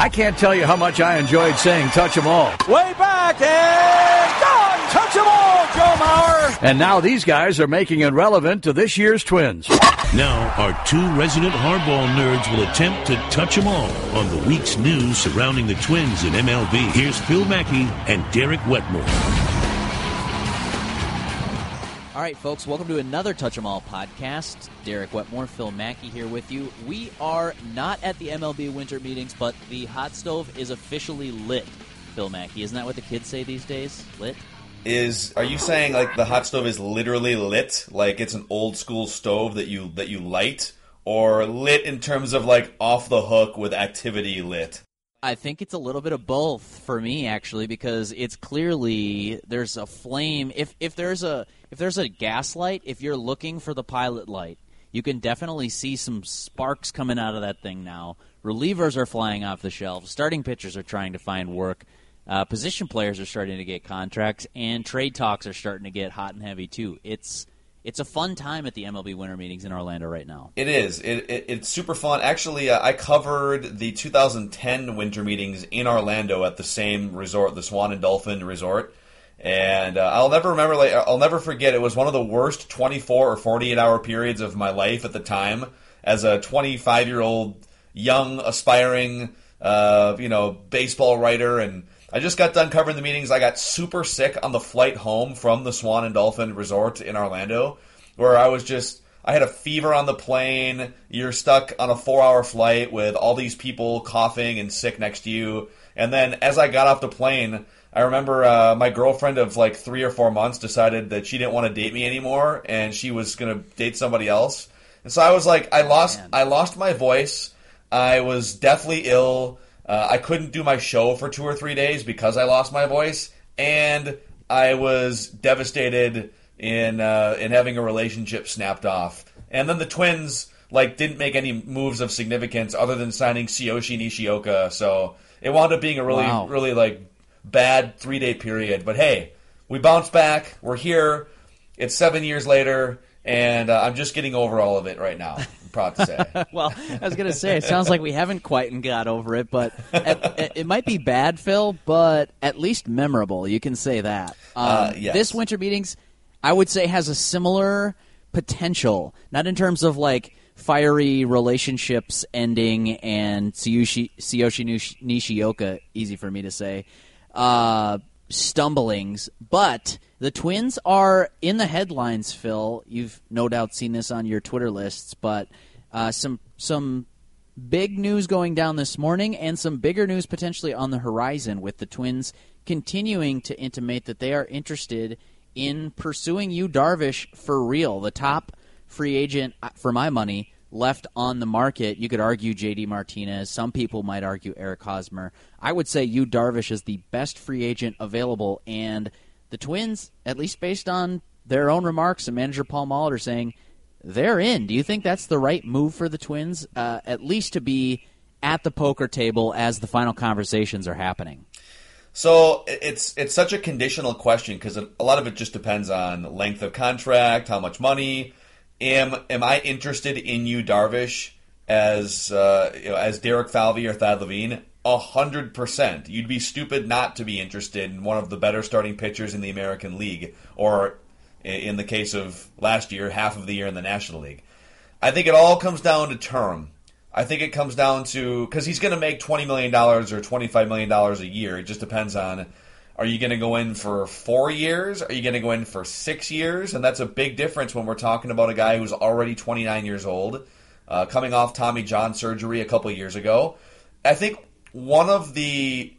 I can't tell you how much I enjoyed saying touch 'em all. Way back and gone! Touch 'em all, Joe Maurer! And now these guys are making it relevant to this year's Twins. Now our two resident hardball nerds will attempt to touch 'em all on the week's news surrounding the Twins in MLB. Here's Phil Mackey and Derek Wetmore. All right, folks, welcome to another Touch 'Em All podcast. Derek Wetmore, Phil Mackey here with you. We are not at the MLB winter meetings, but the hot stove is officially lit, Phil Mackey. Isn't that what the kids say these days? Lit? Are you saying, like, the hot stove is literally lit? Like, it's an old-school stove that you light? Or lit in terms of, like, off the hook with activity lit? I think it's a little bit of both for me, actually, because it's clearly there's a flame. If there's a gaslight, if you're looking for the pilot light, you can definitely see some sparks coming out of that thing now. Relievers are flying off the shelves. Starting pitchers are trying to find work. Position players are starting to get contracts, and trade talks are starting to get hot and heavy too. It's a fun time at the MLB winter meetings in Orlando right now. It is. It's super fun. Actually, I covered the 2010 winter meetings in Orlando at the same resort, the Swan and Dolphin Resort, and I'll never forget. It was one of the worst 24 or 48 hour periods of my life at the time as a 25-year-old young aspiring, baseball writer, and I just got done covering the meetings. I got super sick on the flight home from the Swan and Dolphin Resort in Orlando, where I had a fever on the plane. You're stuck on a 4-hour flight with all these people coughing and sick next to you. And then as I got off the plane, I remember my girlfriend of like 3 or 4 months decided that she didn't want to date me anymore, and she was going to date somebody else. And so I was like, I lost my voice. I was deathly ill. I couldn't do my show for 2 or 3 days because I lost my voice, and I was devastated in having a relationship snapped off. And then the Twins didn't make any moves of significance other than signing Tsuyoshi Nishioka, so it wound up being a really, really bad 3-day period. But hey, we bounced back. We're here. It's 7 years later, and I'm just getting over all of it right now. Proud to say. Well, I was going to say, it sounds like we haven't quite got over it, but it might be bad, Phil, but at least memorable. You can say that. Yes. This winter meetings, I would say, has a similar potential, not in terms of fiery relationships ending and Tsuyoshi Nishioka, easy for me to say, stumblings, but the Twins are in the headlines, Phil. You've no doubt seen this on your Twitter lists, but some big news going down this morning and some bigger news potentially on the horizon, with the Twins continuing to intimate that they are interested in pursuing Yu Darvish for real, the top free agent, for my money, left on the market. You could argue J.D. Martinez. Some people might argue Eric Hosmer. I would say Yu Darvish is the best free agent available, and the Twins, at least based on their own remarks and manager Paul Molitor saying, they're in. Do you think that's the right move for the Twins, at least to be at the poker table as the final conversations are happening? So it's such a conditional question, because a lot of it just depends on length of contract, how much money. Am I interested in Yu Darvish as Derek Falvey or Thad Levine? 100%. You'd be stupid not to be interested in one of the better starting pitchers in the American League, or in the case of last year, half of the year in the National League. I think it all comes down to term. I think it comes down to, because he's going to make $20 million or $25 million a year. It just depends on, are you going to go in for 4 years? Are you going to go in for 6 years? And that's a big difference when we're talking about a guy who's already 29 years old, coming off Tommy John surgery a couple years ago. I think one of the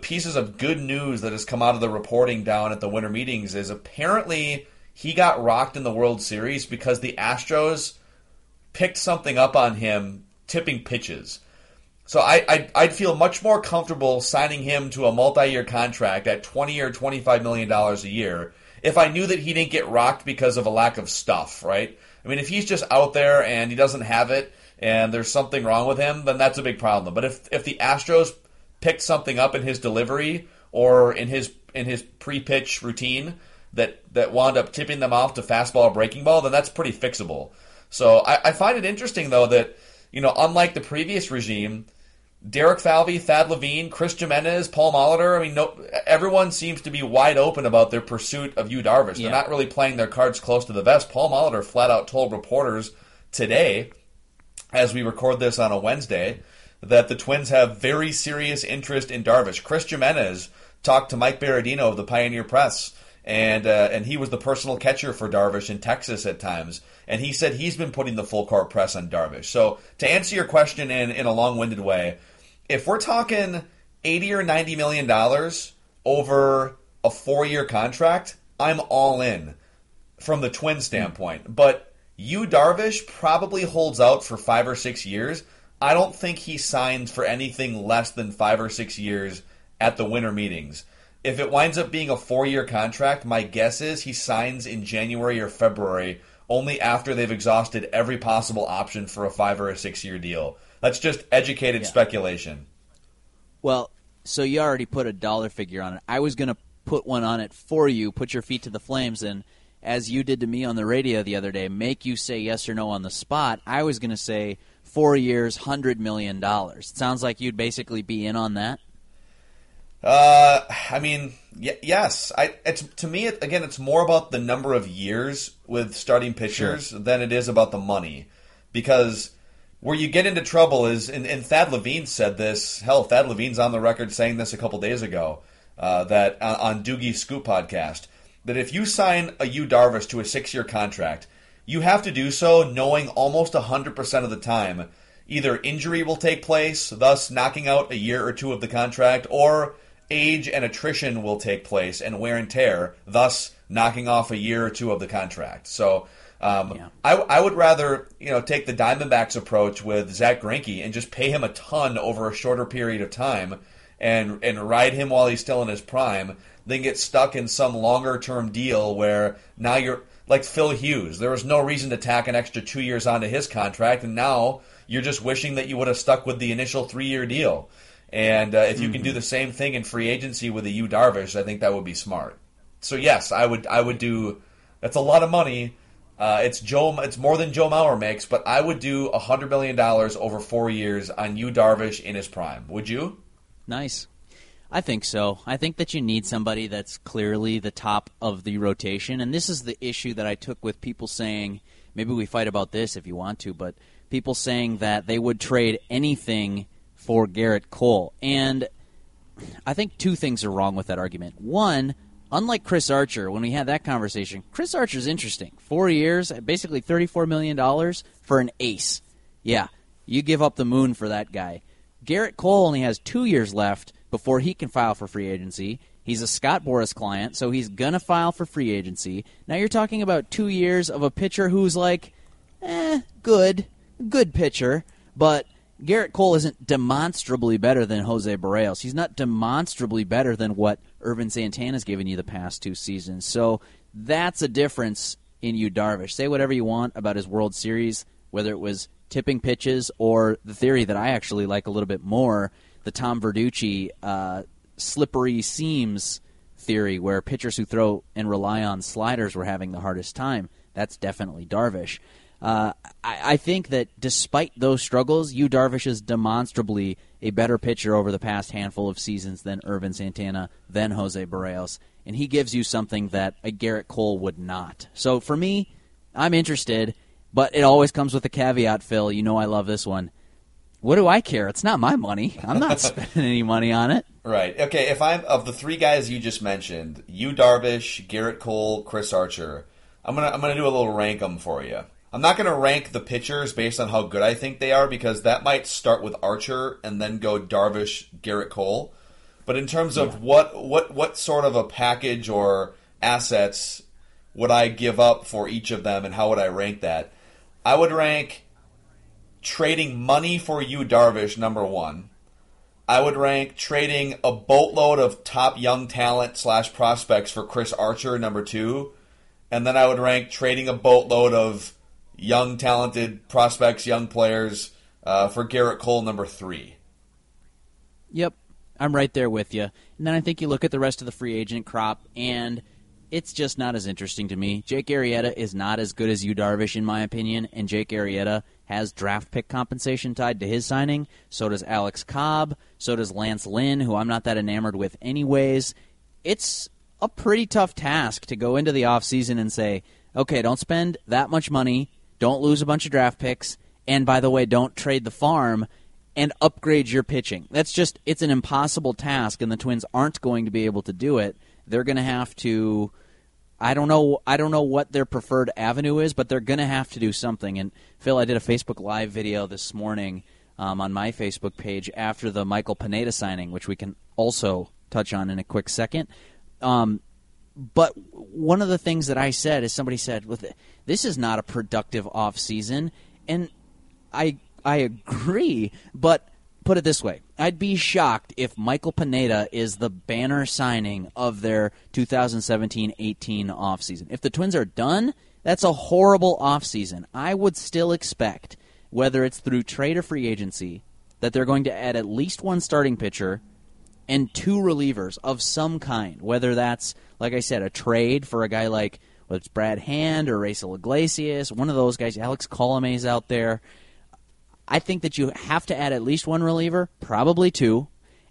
pieces of good news that has come out of the reporting down at the winter meetings is apparently he got rocked in the World Series because the Astros picked something up on him tipping pitches. So I'd feel much more comfortable signing him to a multi-year contract at $20 or $25 million a year if I knew that he didn't get rocked because of a lack of stuff, right? I mean, if he's just out there and he doesn't have it and there's something wrong with him, then that's a big problem. But if the Astros picked something up in his delivery or in his pre-pitch routine that wound up tipping them off to fastball or breaking ball, then that's pretty fixable. So I find it interesting, though, that unlike the previous regime, Derek Falvey, Thad Levine, Chris Jimenez, Paul Molitor. I mean, no, everyone seems to be wide open about their pursuit of Yu Darvish. They're not really playing their cards close to the vest. Paul Molitor flat out told reporters today, as we record this on a Wednesday, that the Twins have very serious interest in Darvish. Chris Jimenez talked to Mike Berardino of the Pioneer Press, and he was the personal catcher for Darvish in Texas at times. And he said he's been putting the full court press on Darvish. So to answer your question in a long-winded way, if we're talking $80 or $90 million over a 4-year contract, I'm all in from the Twin standpoint. But Yu Darvish probably holds out for 5 or 6 years. I don't think he signs for anything less than 5 or 6 years at the winter meetings. If it winds up being a 4-year contract, my guess is he signs in January or February, only after they've exhausted every possible option for a 5 or a 6-year deal. That's just educated speculation. Well, so you already put a dollar figure on it. I was going to put one on it for you, put your feet to the flames, and as you did to me on the radio the other day, make you say yes or no on the spot. I was going to say 4 years, $100 million. It sounds like you'd basically be in on that. I mean, yes. It's to me, again, it's more about the number of years with starting pitchers than it is about the money. Because where you get into trouble is, and Thad Levine said this, hell, Thad Levine's on the record saying this a couple days ago, that on Doogie's Scoop podcast, that if you sign a Yu Darvish to a 6-year contract, you have to do so knowing almost 100% of the time either injury will take place, thus knocking out a year or two of the contract, or age and attrition will take place and wear and tear, thus knocking off a year or two of the contract. So I would rather take the Diamondbacks approach with Zach Greinke and just pay him a ton over a shorter period of time and ride him while he's still in his prime than get stuck in some longer-term deal where now you're like Phil Hughes. There was no reason to tack an extra 2 years onto his contract, and now you're just wishing that you would have stuck with the initial 3-year deal. And if you can do the same thing in free agency with a Yu Darvish, I think that would be smart. So yes, I would do. That's a lot of money. It's more than Joe Maurer makes, but I would do $100 million over 4 years on Yu Darvish in his prime. Would you? Nice. I think so. I think that you need somebody that's clearly the top of the rotation. And this is the issue that I took with people saying, maybe we fight about this if you want to, but people saying that they would trade anything for Garrett Cole. And I think two things are wrong with that argument. One, unlike Chris Archer, when we had that conversation, Chris Archer's interesting. 4 years, basically $34 million for an ace. Yeah, you give up the moon for that guy. Garrett Cole only has 2 years left before he can file for free agency. He's a Scott Boras client, so he's going to file for free agency. Now you're talking about 2 years of a pitcher who's like, good pitcher, but Garrett Cole isn't demonstrably better than Jose Berrios. He's not demonstrably better than what Irvin Santana's given you the past two seasons. So that's a difference in Yu Darvish. Say whatever you want about his World Series, whether it was tipping pitches or the theory that I actually like a little bit more, the Tom Verducci slippery seams theory where pitchers who throw and rely on sliders were having the hardest time. That's definitely Darvish. I think that despite those struggles, Yu Darvish is demonstrably a better pitcher over the past handful of seasons than Irvin Santana, than Jose Berrios, and he gives you something that a Garrett Cole would not. So for me, I'm interested, but it always comes with a caveat, Phil. You know I love this one. What do I care? It's not my money. I'm not spending any money on it. Right. Okay, if I'm of the three guys you just mentioned, Yu Darvish, Garrett Cole, Chris Archer, I'm gonna do a little rank them for you. I'm not going to rank the pitchers based on how good I think they are because that might start with Archer and then go Darvish, Garrett Cole. But in terms of what sort of a package or assets would I give up for each of them and how would I rank that, I would rank trading money for Yu Darvish, number one. I would rank trading a boatload of top young talent / prospects for Chris Archer, number two. And then I would rank trading a boatload of young, talented prospects, young players for Garrett Cole, number three. Yep, I'm right there with you. And then I think you look at the rest of the free agent crop, and it's just not as interesting to me. Jake Arrieta is not as good as Yu Darvish, in my opinion, and Jake Arrieta has draft pick compensation tied to his signing. So does Alex Cobb. So does Lance Lynn, who I'm not that enamored with anyways. It's a pretty tough task to go into the offseason and say, okay, don't spend that much money, don't lose a bunch of draft picks, and by the way, don't trade the farm and upgrade your pitching. That's just, it's an impossible task, and the Twins aren't going to be able to do it. They're going to have to, I don't know what their preferred avenue is, but they're going to have to do something. And, Phil, I did a Facebook Live video this morning on my Facebook page after the Michael Pineda signing, which we can also touch on in a quick second. But one of the things that I said is somebody said, this is not a productive offseason. And I agree, but put it this way. I'd be shocked if Michael Pineda is the banner signing of their 2017-18 offseason. If the Twins are done, that's a horrible offseason. I would still expect, whether it's through trade or free agency, that they're going to add at least one starting pitcher and two relievers of some kind, whether that's, like I said, a trade for a guy like, whether it's Brad Hand or Raisel Iglesias, one of those guys, Alex Colome's out there. I think that you have to add at least one reliever, probably two,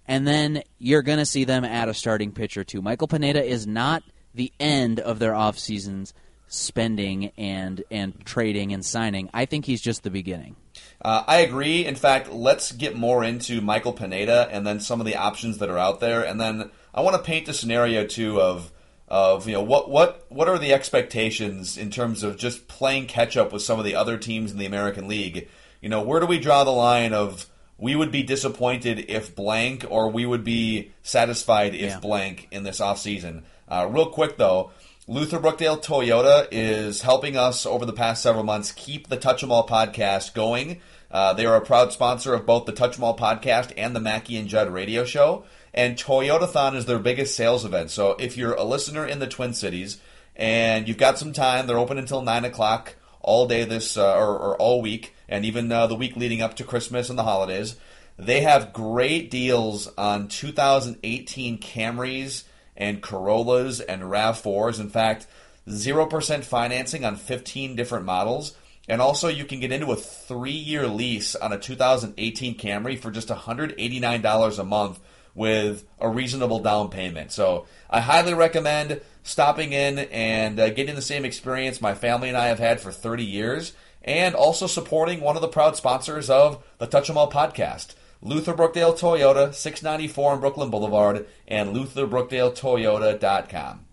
and then you're going to see them add a starting pitcher too. Michael Pineda is not the end of their off-season's spending and trading and signing. I think he's just the beginning. I agree. In fact, let's get more into Michael Pineda and then some of the options that are out there. And then I want to paint a scenario too of what are the expectations in terms of just playing catch up with some of the other teams in the American League. You know, where do we draw the line of we would be disappointed if blank or we would be satisfied if blank in this offseason? Real quick, though, Luther Brookdale Toyota is helping us over the past several months keep the Touch 'Em All podcast going. They are a proud sponsor of both the Touch 'Em All podcast and the Mackey and Judd radio show. And Toyotathon is their biggest sales event. So if you're a listener in the Twin Cities and you've got some time, they're open until 9 o'clock all day this or all week. And even the week leading up to Christmas and the holidays, they have great deals on 2018 Camrys and Corollas and RAV4s. In fact, 0% financing on 15 different models. And also you can get into a 3-year lease on a 2018 Camry for just $189 a month with a reasonable down payment. So I highly recommend stopping in and getting the same experience my family and I have had for 30 years. And also supporting one of the proud sponsors of the Touch 'Em All podcast, Luther Brookdale Toyota, 694 on Brooklyn Boulevard, and LutherBrookdaleToyota.com.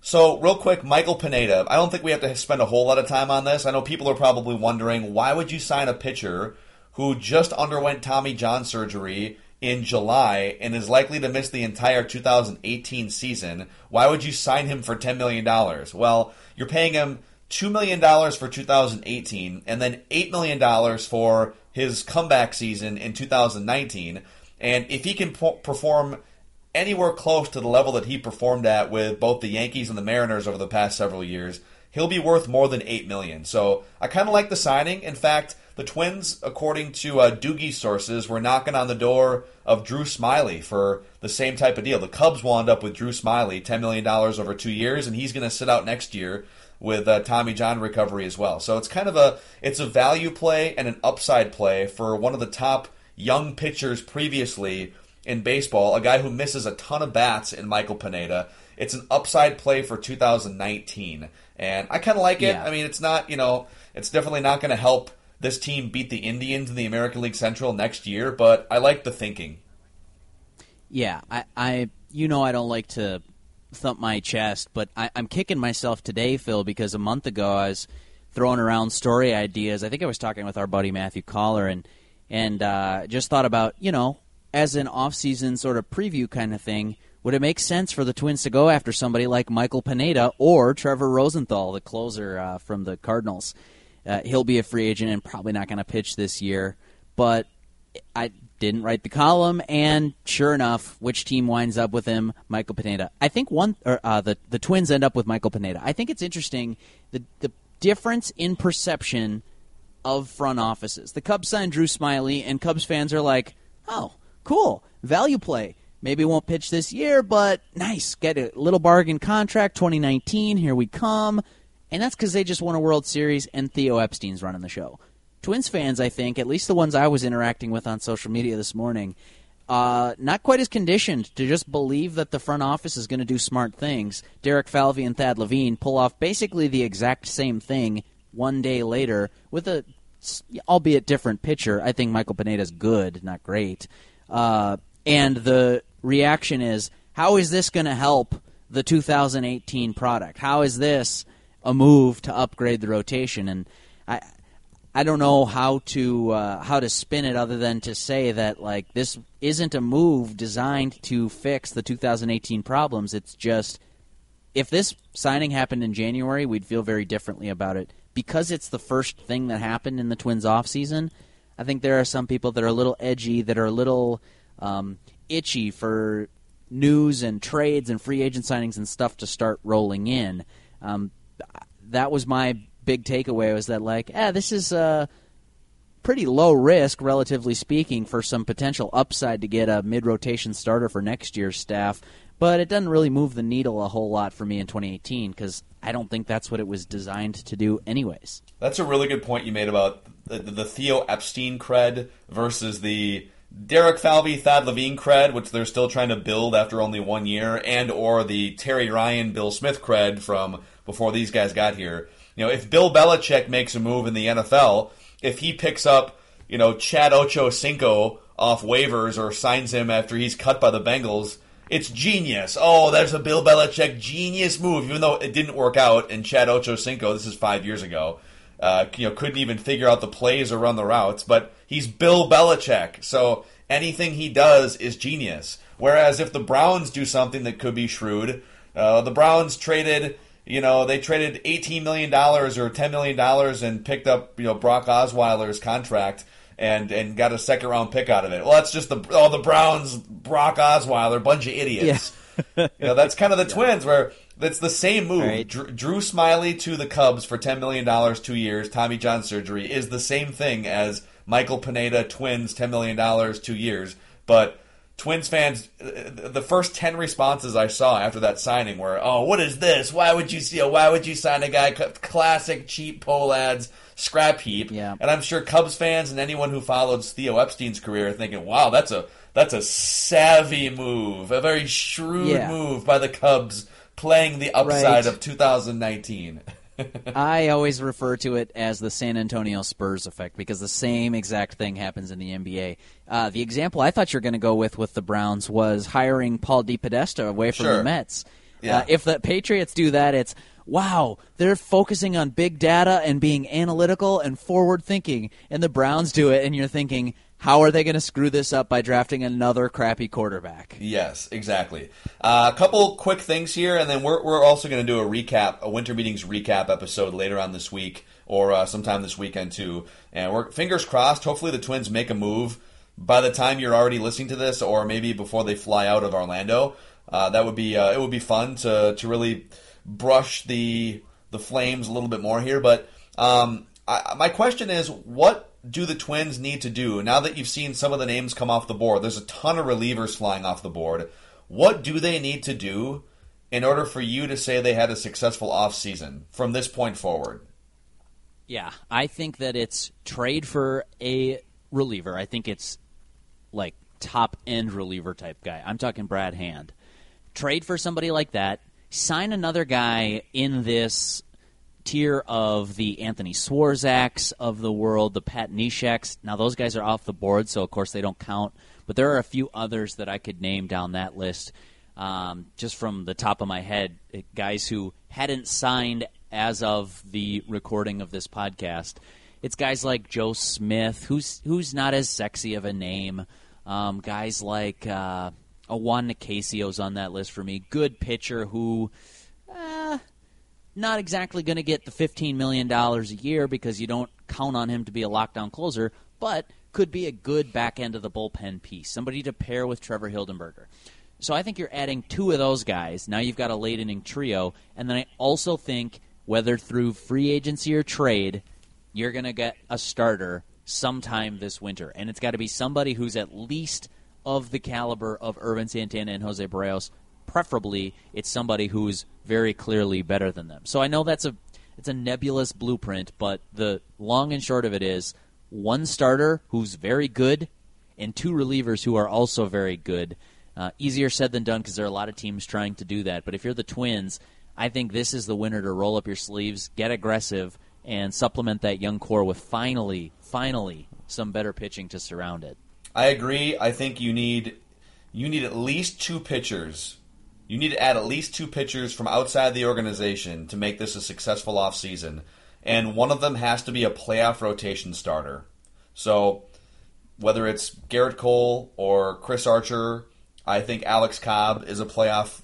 So, real quick, Michael Pineda. I don't think we have to spend a whole lot of time on this. I know people are probably wondering, why would you sign a pitcher who just underwent Tommy John surgery in July and is likely to miss the entire 2018 season? Why would you sign him for $10 million? Well, you're paying him $2 million for 2018, and then $8 million for his comeback season in 2019. And if he can perform anywhere close to the level that he performed at with both the Yankees and the Mariners over the past several years, he'll be worth more than $8 million. So I kind of like the signing. In fact, the Twins, according to Doogie's sources, were knocking on the door of Drew Smyly for the same type of deal. The Cubs will end up with Drew Smyly, $10 million over 2 years, and he's going to sit out next year with Tommy John recovery as well. So it's kind of a value play and an upside play for one of the top young pitchers previously in baseball, a guy who misses a ton of bats in Michael Pineda. It's an upside play for 2019. And I kind of like it. Yeah. I mean, it's not, it's definitely not going to help this team beat the Indians in the American League Central next year, but I like the thinking. Yeah, I don't like to thump my chest, but I'm kicking myself today, Phil, because a month ago I was throwing around story ideas. I think I was talking with our buddy Matthew Collar and just thought about, as an off-season sort of preview kind of thing, would it make sense for the Twins to go after somebody like Michael Pineda or Trevor Rosenthal, the closer from the Cardinals? He'll be a free agent and probably not going to pitch this year, but I didn't write the column, and sure enough, which team winds up with him? Michael Pineda. I think the Twins end up with Michael Pineda. I think it's interesting the difference in perception of front offices. The Cubs signed Drew Smyly, and Cubs fans are like, oh, cool, value play. Maybe won't pitch this year, but nice. Get a little bargain contract, 2019, here we come. And that's because they just won a World Series and Theo Epstein's running the show. Twins fans, I think, at least the ones I was interacting with on social media this morning, not quite as conditioned to just believe that the front office is going to do smart things. Derek Falvey and Thad Levine pull off basically the exact same thing one day later with a, albeit different pitcher. I think Michael Pineda's good, not great. And the reaction is, how is this going to help the 2018 product? How is this a move to upgrade the rotation? And I don't know how to spin it other than to say that, like, this isn't a move designed to fix the 2018 problems. It's just, if this signing happened in January, we'd feel very differently about it. Because it's the first thing that happened in the Twins offseason, I think there are some people that are a little edgy, that are a little itchy for news and trades and free agent signings and stuff to start rolling in. That was my big takeaway, was that, like, this is pretty low risk, relatively speaking, for some potential upside to get a mid-rotation starter for next year's staff, but it doesn't really move the needle a whole lot for me in 2018 because I don't think that's what it was designed to do anyways. That's a really good point you made about the Theo Epstein cred versus the Derek Falvey, Thad Levine cred, which they're still trying to build after only 1 year, and or the Terry Ryan, Bill Smith cred from before these guys got here. You know, if Bill Belichick makes a move in the NFL, if he picks up, you know, Chad Ochocinco off waivers or signs him after he's cut by the Bengals, it's genius. Oh, there's a Bill Belichick genius move, even though it didn't work out. And Chad Ochocinco, this is 5 years ago, couldn't even figure out the plays or run the routes. But he's Bill Belichick, so anything he does is genius. Whereas if the Browns do something that could be shrewd, the Browns traded... You know, they traded $18 million or $10 million and picked up, you know, Brock Osweiler's contract and got a second-round pick out of it. Well, that's just the Browns, Brock Osweiler, bunch of idiots. Yeah. You know, that's kind of the Twins, where it's the same move. Right. Drew Smyly to the Cubs for $10 million, 2 years, Tommy John surgery, is the same thing as Michael Pineda, Twins, $10 million, 2 years. But Twins fans, the first 10 responses I saw after that signing were, "Oh, what is this? Why would you sign a guy? Classic cheap poll ads, scrap heap." Yeah. And I'm sure Cubs fans and anyone who follows Theo Epstein's career are thinking, "Wow, that's a savvy move, a very shrewd move by the Cubs, playing the upside of 2019." I always refer to it as the San Antonio Spurs effect because the same exact thing happens in the NBA. The example I thought you were going to go with the Browns was hiring Paul DePodesta away from the Mets. Yeah. If the Patriots do that, it's, wow, they're focusing on big data and being analytical and forward-thinking, and the Browns do it, and you're thinking, how are they going to screw this up by drafting another crappy quarterback? Yes, exactly. A couple quick things here, and then we're also going to do a recap, a winter meetings recap episode later on this week or sometime this weekend too. And we're fingers crossed. Hopefully the Twins make a move by the time you're already listening to this, or maybe before they fly out of Orlando. That would be it would be fun to really brush the flames a little bit more here. But my question is, what do the Twins need to do now that you've seen some of the names come off the board? There's a ton of relievers flying off the board. What do they need to do in order for you to say they had a successful offseason from this point forward? Yeah, I think that it's trade for a reliever. I think it's like top-end reliever type guy. I'm talking Brad Hand. Trade for somebody like that. Sign another guy in this tier of the Anthony Swarzaks of the world, the Pat Nesheks. Now, those guys are off the board, so of course they don't count. But there are a few others that I could name down that list just from the top of my head, guys who hadn't signed as of the recording of this podcast. It's guys like Joe Smith, who's not as sexy of a name. Guys like Juan Nicasio's on that list for me. Good pitcher who... not exactly going to get the $15 million a year because you don't count on him to be a lockdown closer, but could be a good back end of the bullpen piece, somebody to pair with Trevor Hildenberger. So I think you're adding two of those guys. Now you've got a late-inning trio, and then I also think whether through free agency or trade, you're going to get a starter sometime this winter, and it's got to be somebody who's at least of the caliber of Ervin Santana and Jose Berrios. Preferably, it's somebody who's very clearly better than them. So I know that's it's a nebulous blueprint, but the long and short of it is one starter who's very good and two relievers who are also very good. Easier said than done because there are a lot of teams trying to do that. But if you're the Twins, I think this is the winter to roll up your sleeves, get aggressive, and supplement that young core with finally some better pitching to surround it. I agree. I think you need at least two pitchers. You need to add at least two pitchers from outside the organization to make this a successful offseason. And one of them has to be a playoff rotation starter. So whether it's Garrett Cole or Chris Archer, I think Alex Cobb is a playoff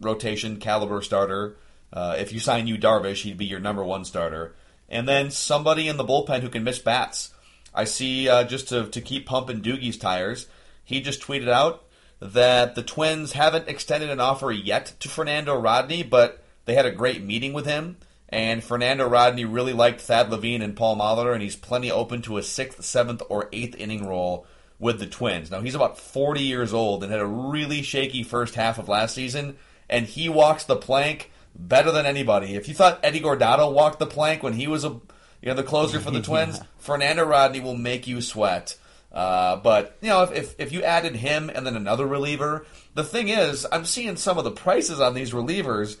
rotation caliber starter. If you sign Yu Darvish, he'd be your number one starter. And then somebody in the bullpen who can miss bats. I see, just to keep pumping Doogie's tires, he just tweeted out that the Twins haven't extended an offer yet to Fernando Rodney, but they had a great meeting with him, and Fernando Rodney really liked Thad Levine and Paul Molitor, and he's plenty open to a 6th, 7th, or 8th inning role with the Twins. Now, he's about 40 years old and had a really shaky first half of last season, and he walks the plank better than anybody. If you thought Eddie Guardado walked the plank when he was the closer for the Twins, yeah. Fernando Rodney will make you sweat. But if you added him and then another reliever, the thing is, I'm seeing some of the prices on these relievers.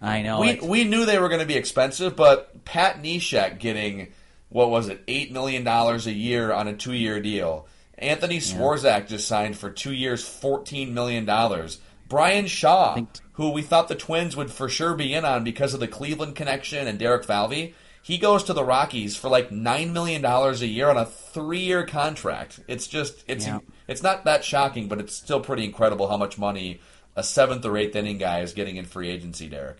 I know we knew they were going to be expensive, but Pat Neshek getting $8 million a year on a 2-year deal. Anthony Swarzak just signed for 2 years, $14 million. Brian Shaw, who we thought the Twins would for sure be in on because of the Cleveland connection and Derek Falvey, he goes to the Rockies for like $9 million a year on a 3-year contract. It's not that shocking, but it's still pretty incredible how much money a 7th or 8th inning guy is getting in free agency, Derek.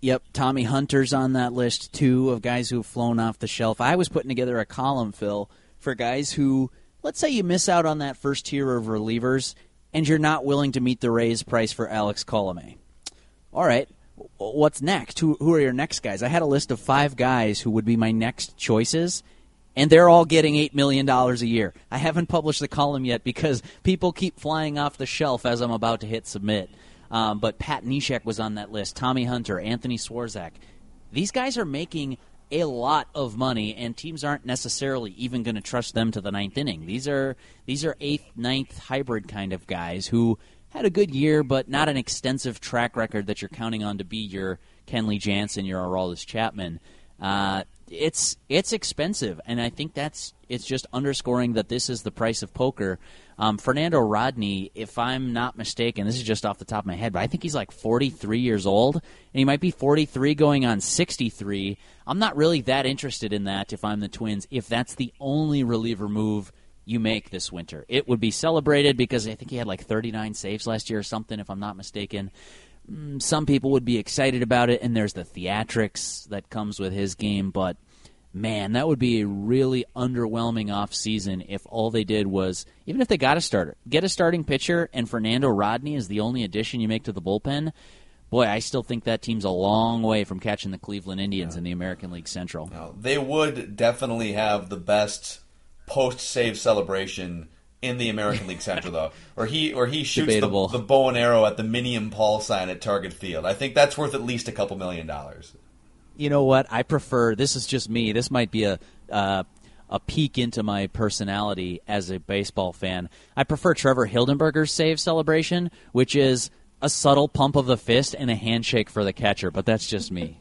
Yep, Tommy Hunter's on that list, too, of guys who have flown off the shelf. I was putting together a column, Phil, for guys who, let's say you miss out on that first tier of relievers and you're not willing to meet the raise price for Alex Colomé. All right. What's next? Who are your next guys? I had a list of 5 guys who would be my next choices, and they're all getting $8 million a year. I haven't published the column yet because people keep flying off the shelf as I'm about to hit submit. But Pat Neshek was on that list, Tommy Hunter, Anthony Swarzak. These guys are making a lot of money, and teams aren't necessarily even going to trust them to the 9th inning. These are 8th, 9th hybrid kind of guys who had a good year, but not an extensive track record that you're counting on to be your Kenley Jansen, your Aroldis Chapman. It's expensive, and I think it's just underscoring that this is the price of poker. Fernando Rodney, if I'm not mistaken, this is just off the top of my head, but I think he's like 43 years old, and he might be 43 going on 63. I'm not really that interested in that if I'm the Twins, if that's the only reliever move you make this winter. It would be celebrated because I think he had like 39 saves last year or something, if I'm not mistaken. Some people would be excited about it, and there's the theatrics that comes with his game, but man, that would be a really underwhelming offseason if all they did was, even if they got a starter, get a starting pitcher, and Fernando Rodney is the only addition you make to the bullpen. Boy, I still think that team's a long way from catching the Cleveland Indians in the American League Central. No, they would definitely have the best post-save celebration in the American League Central, though, where he shoots the bow and arrow at the Minium Paul sign at Target Field. I think that's worth at least a couple $1 million. You know what? I prefer, this is just me, this might be a peek into my personality as a baseball fan. I prefer Trevor Hildenberger's save celebration, which is a subtle pump of the fist and a handshake for the catcher, but that's just me.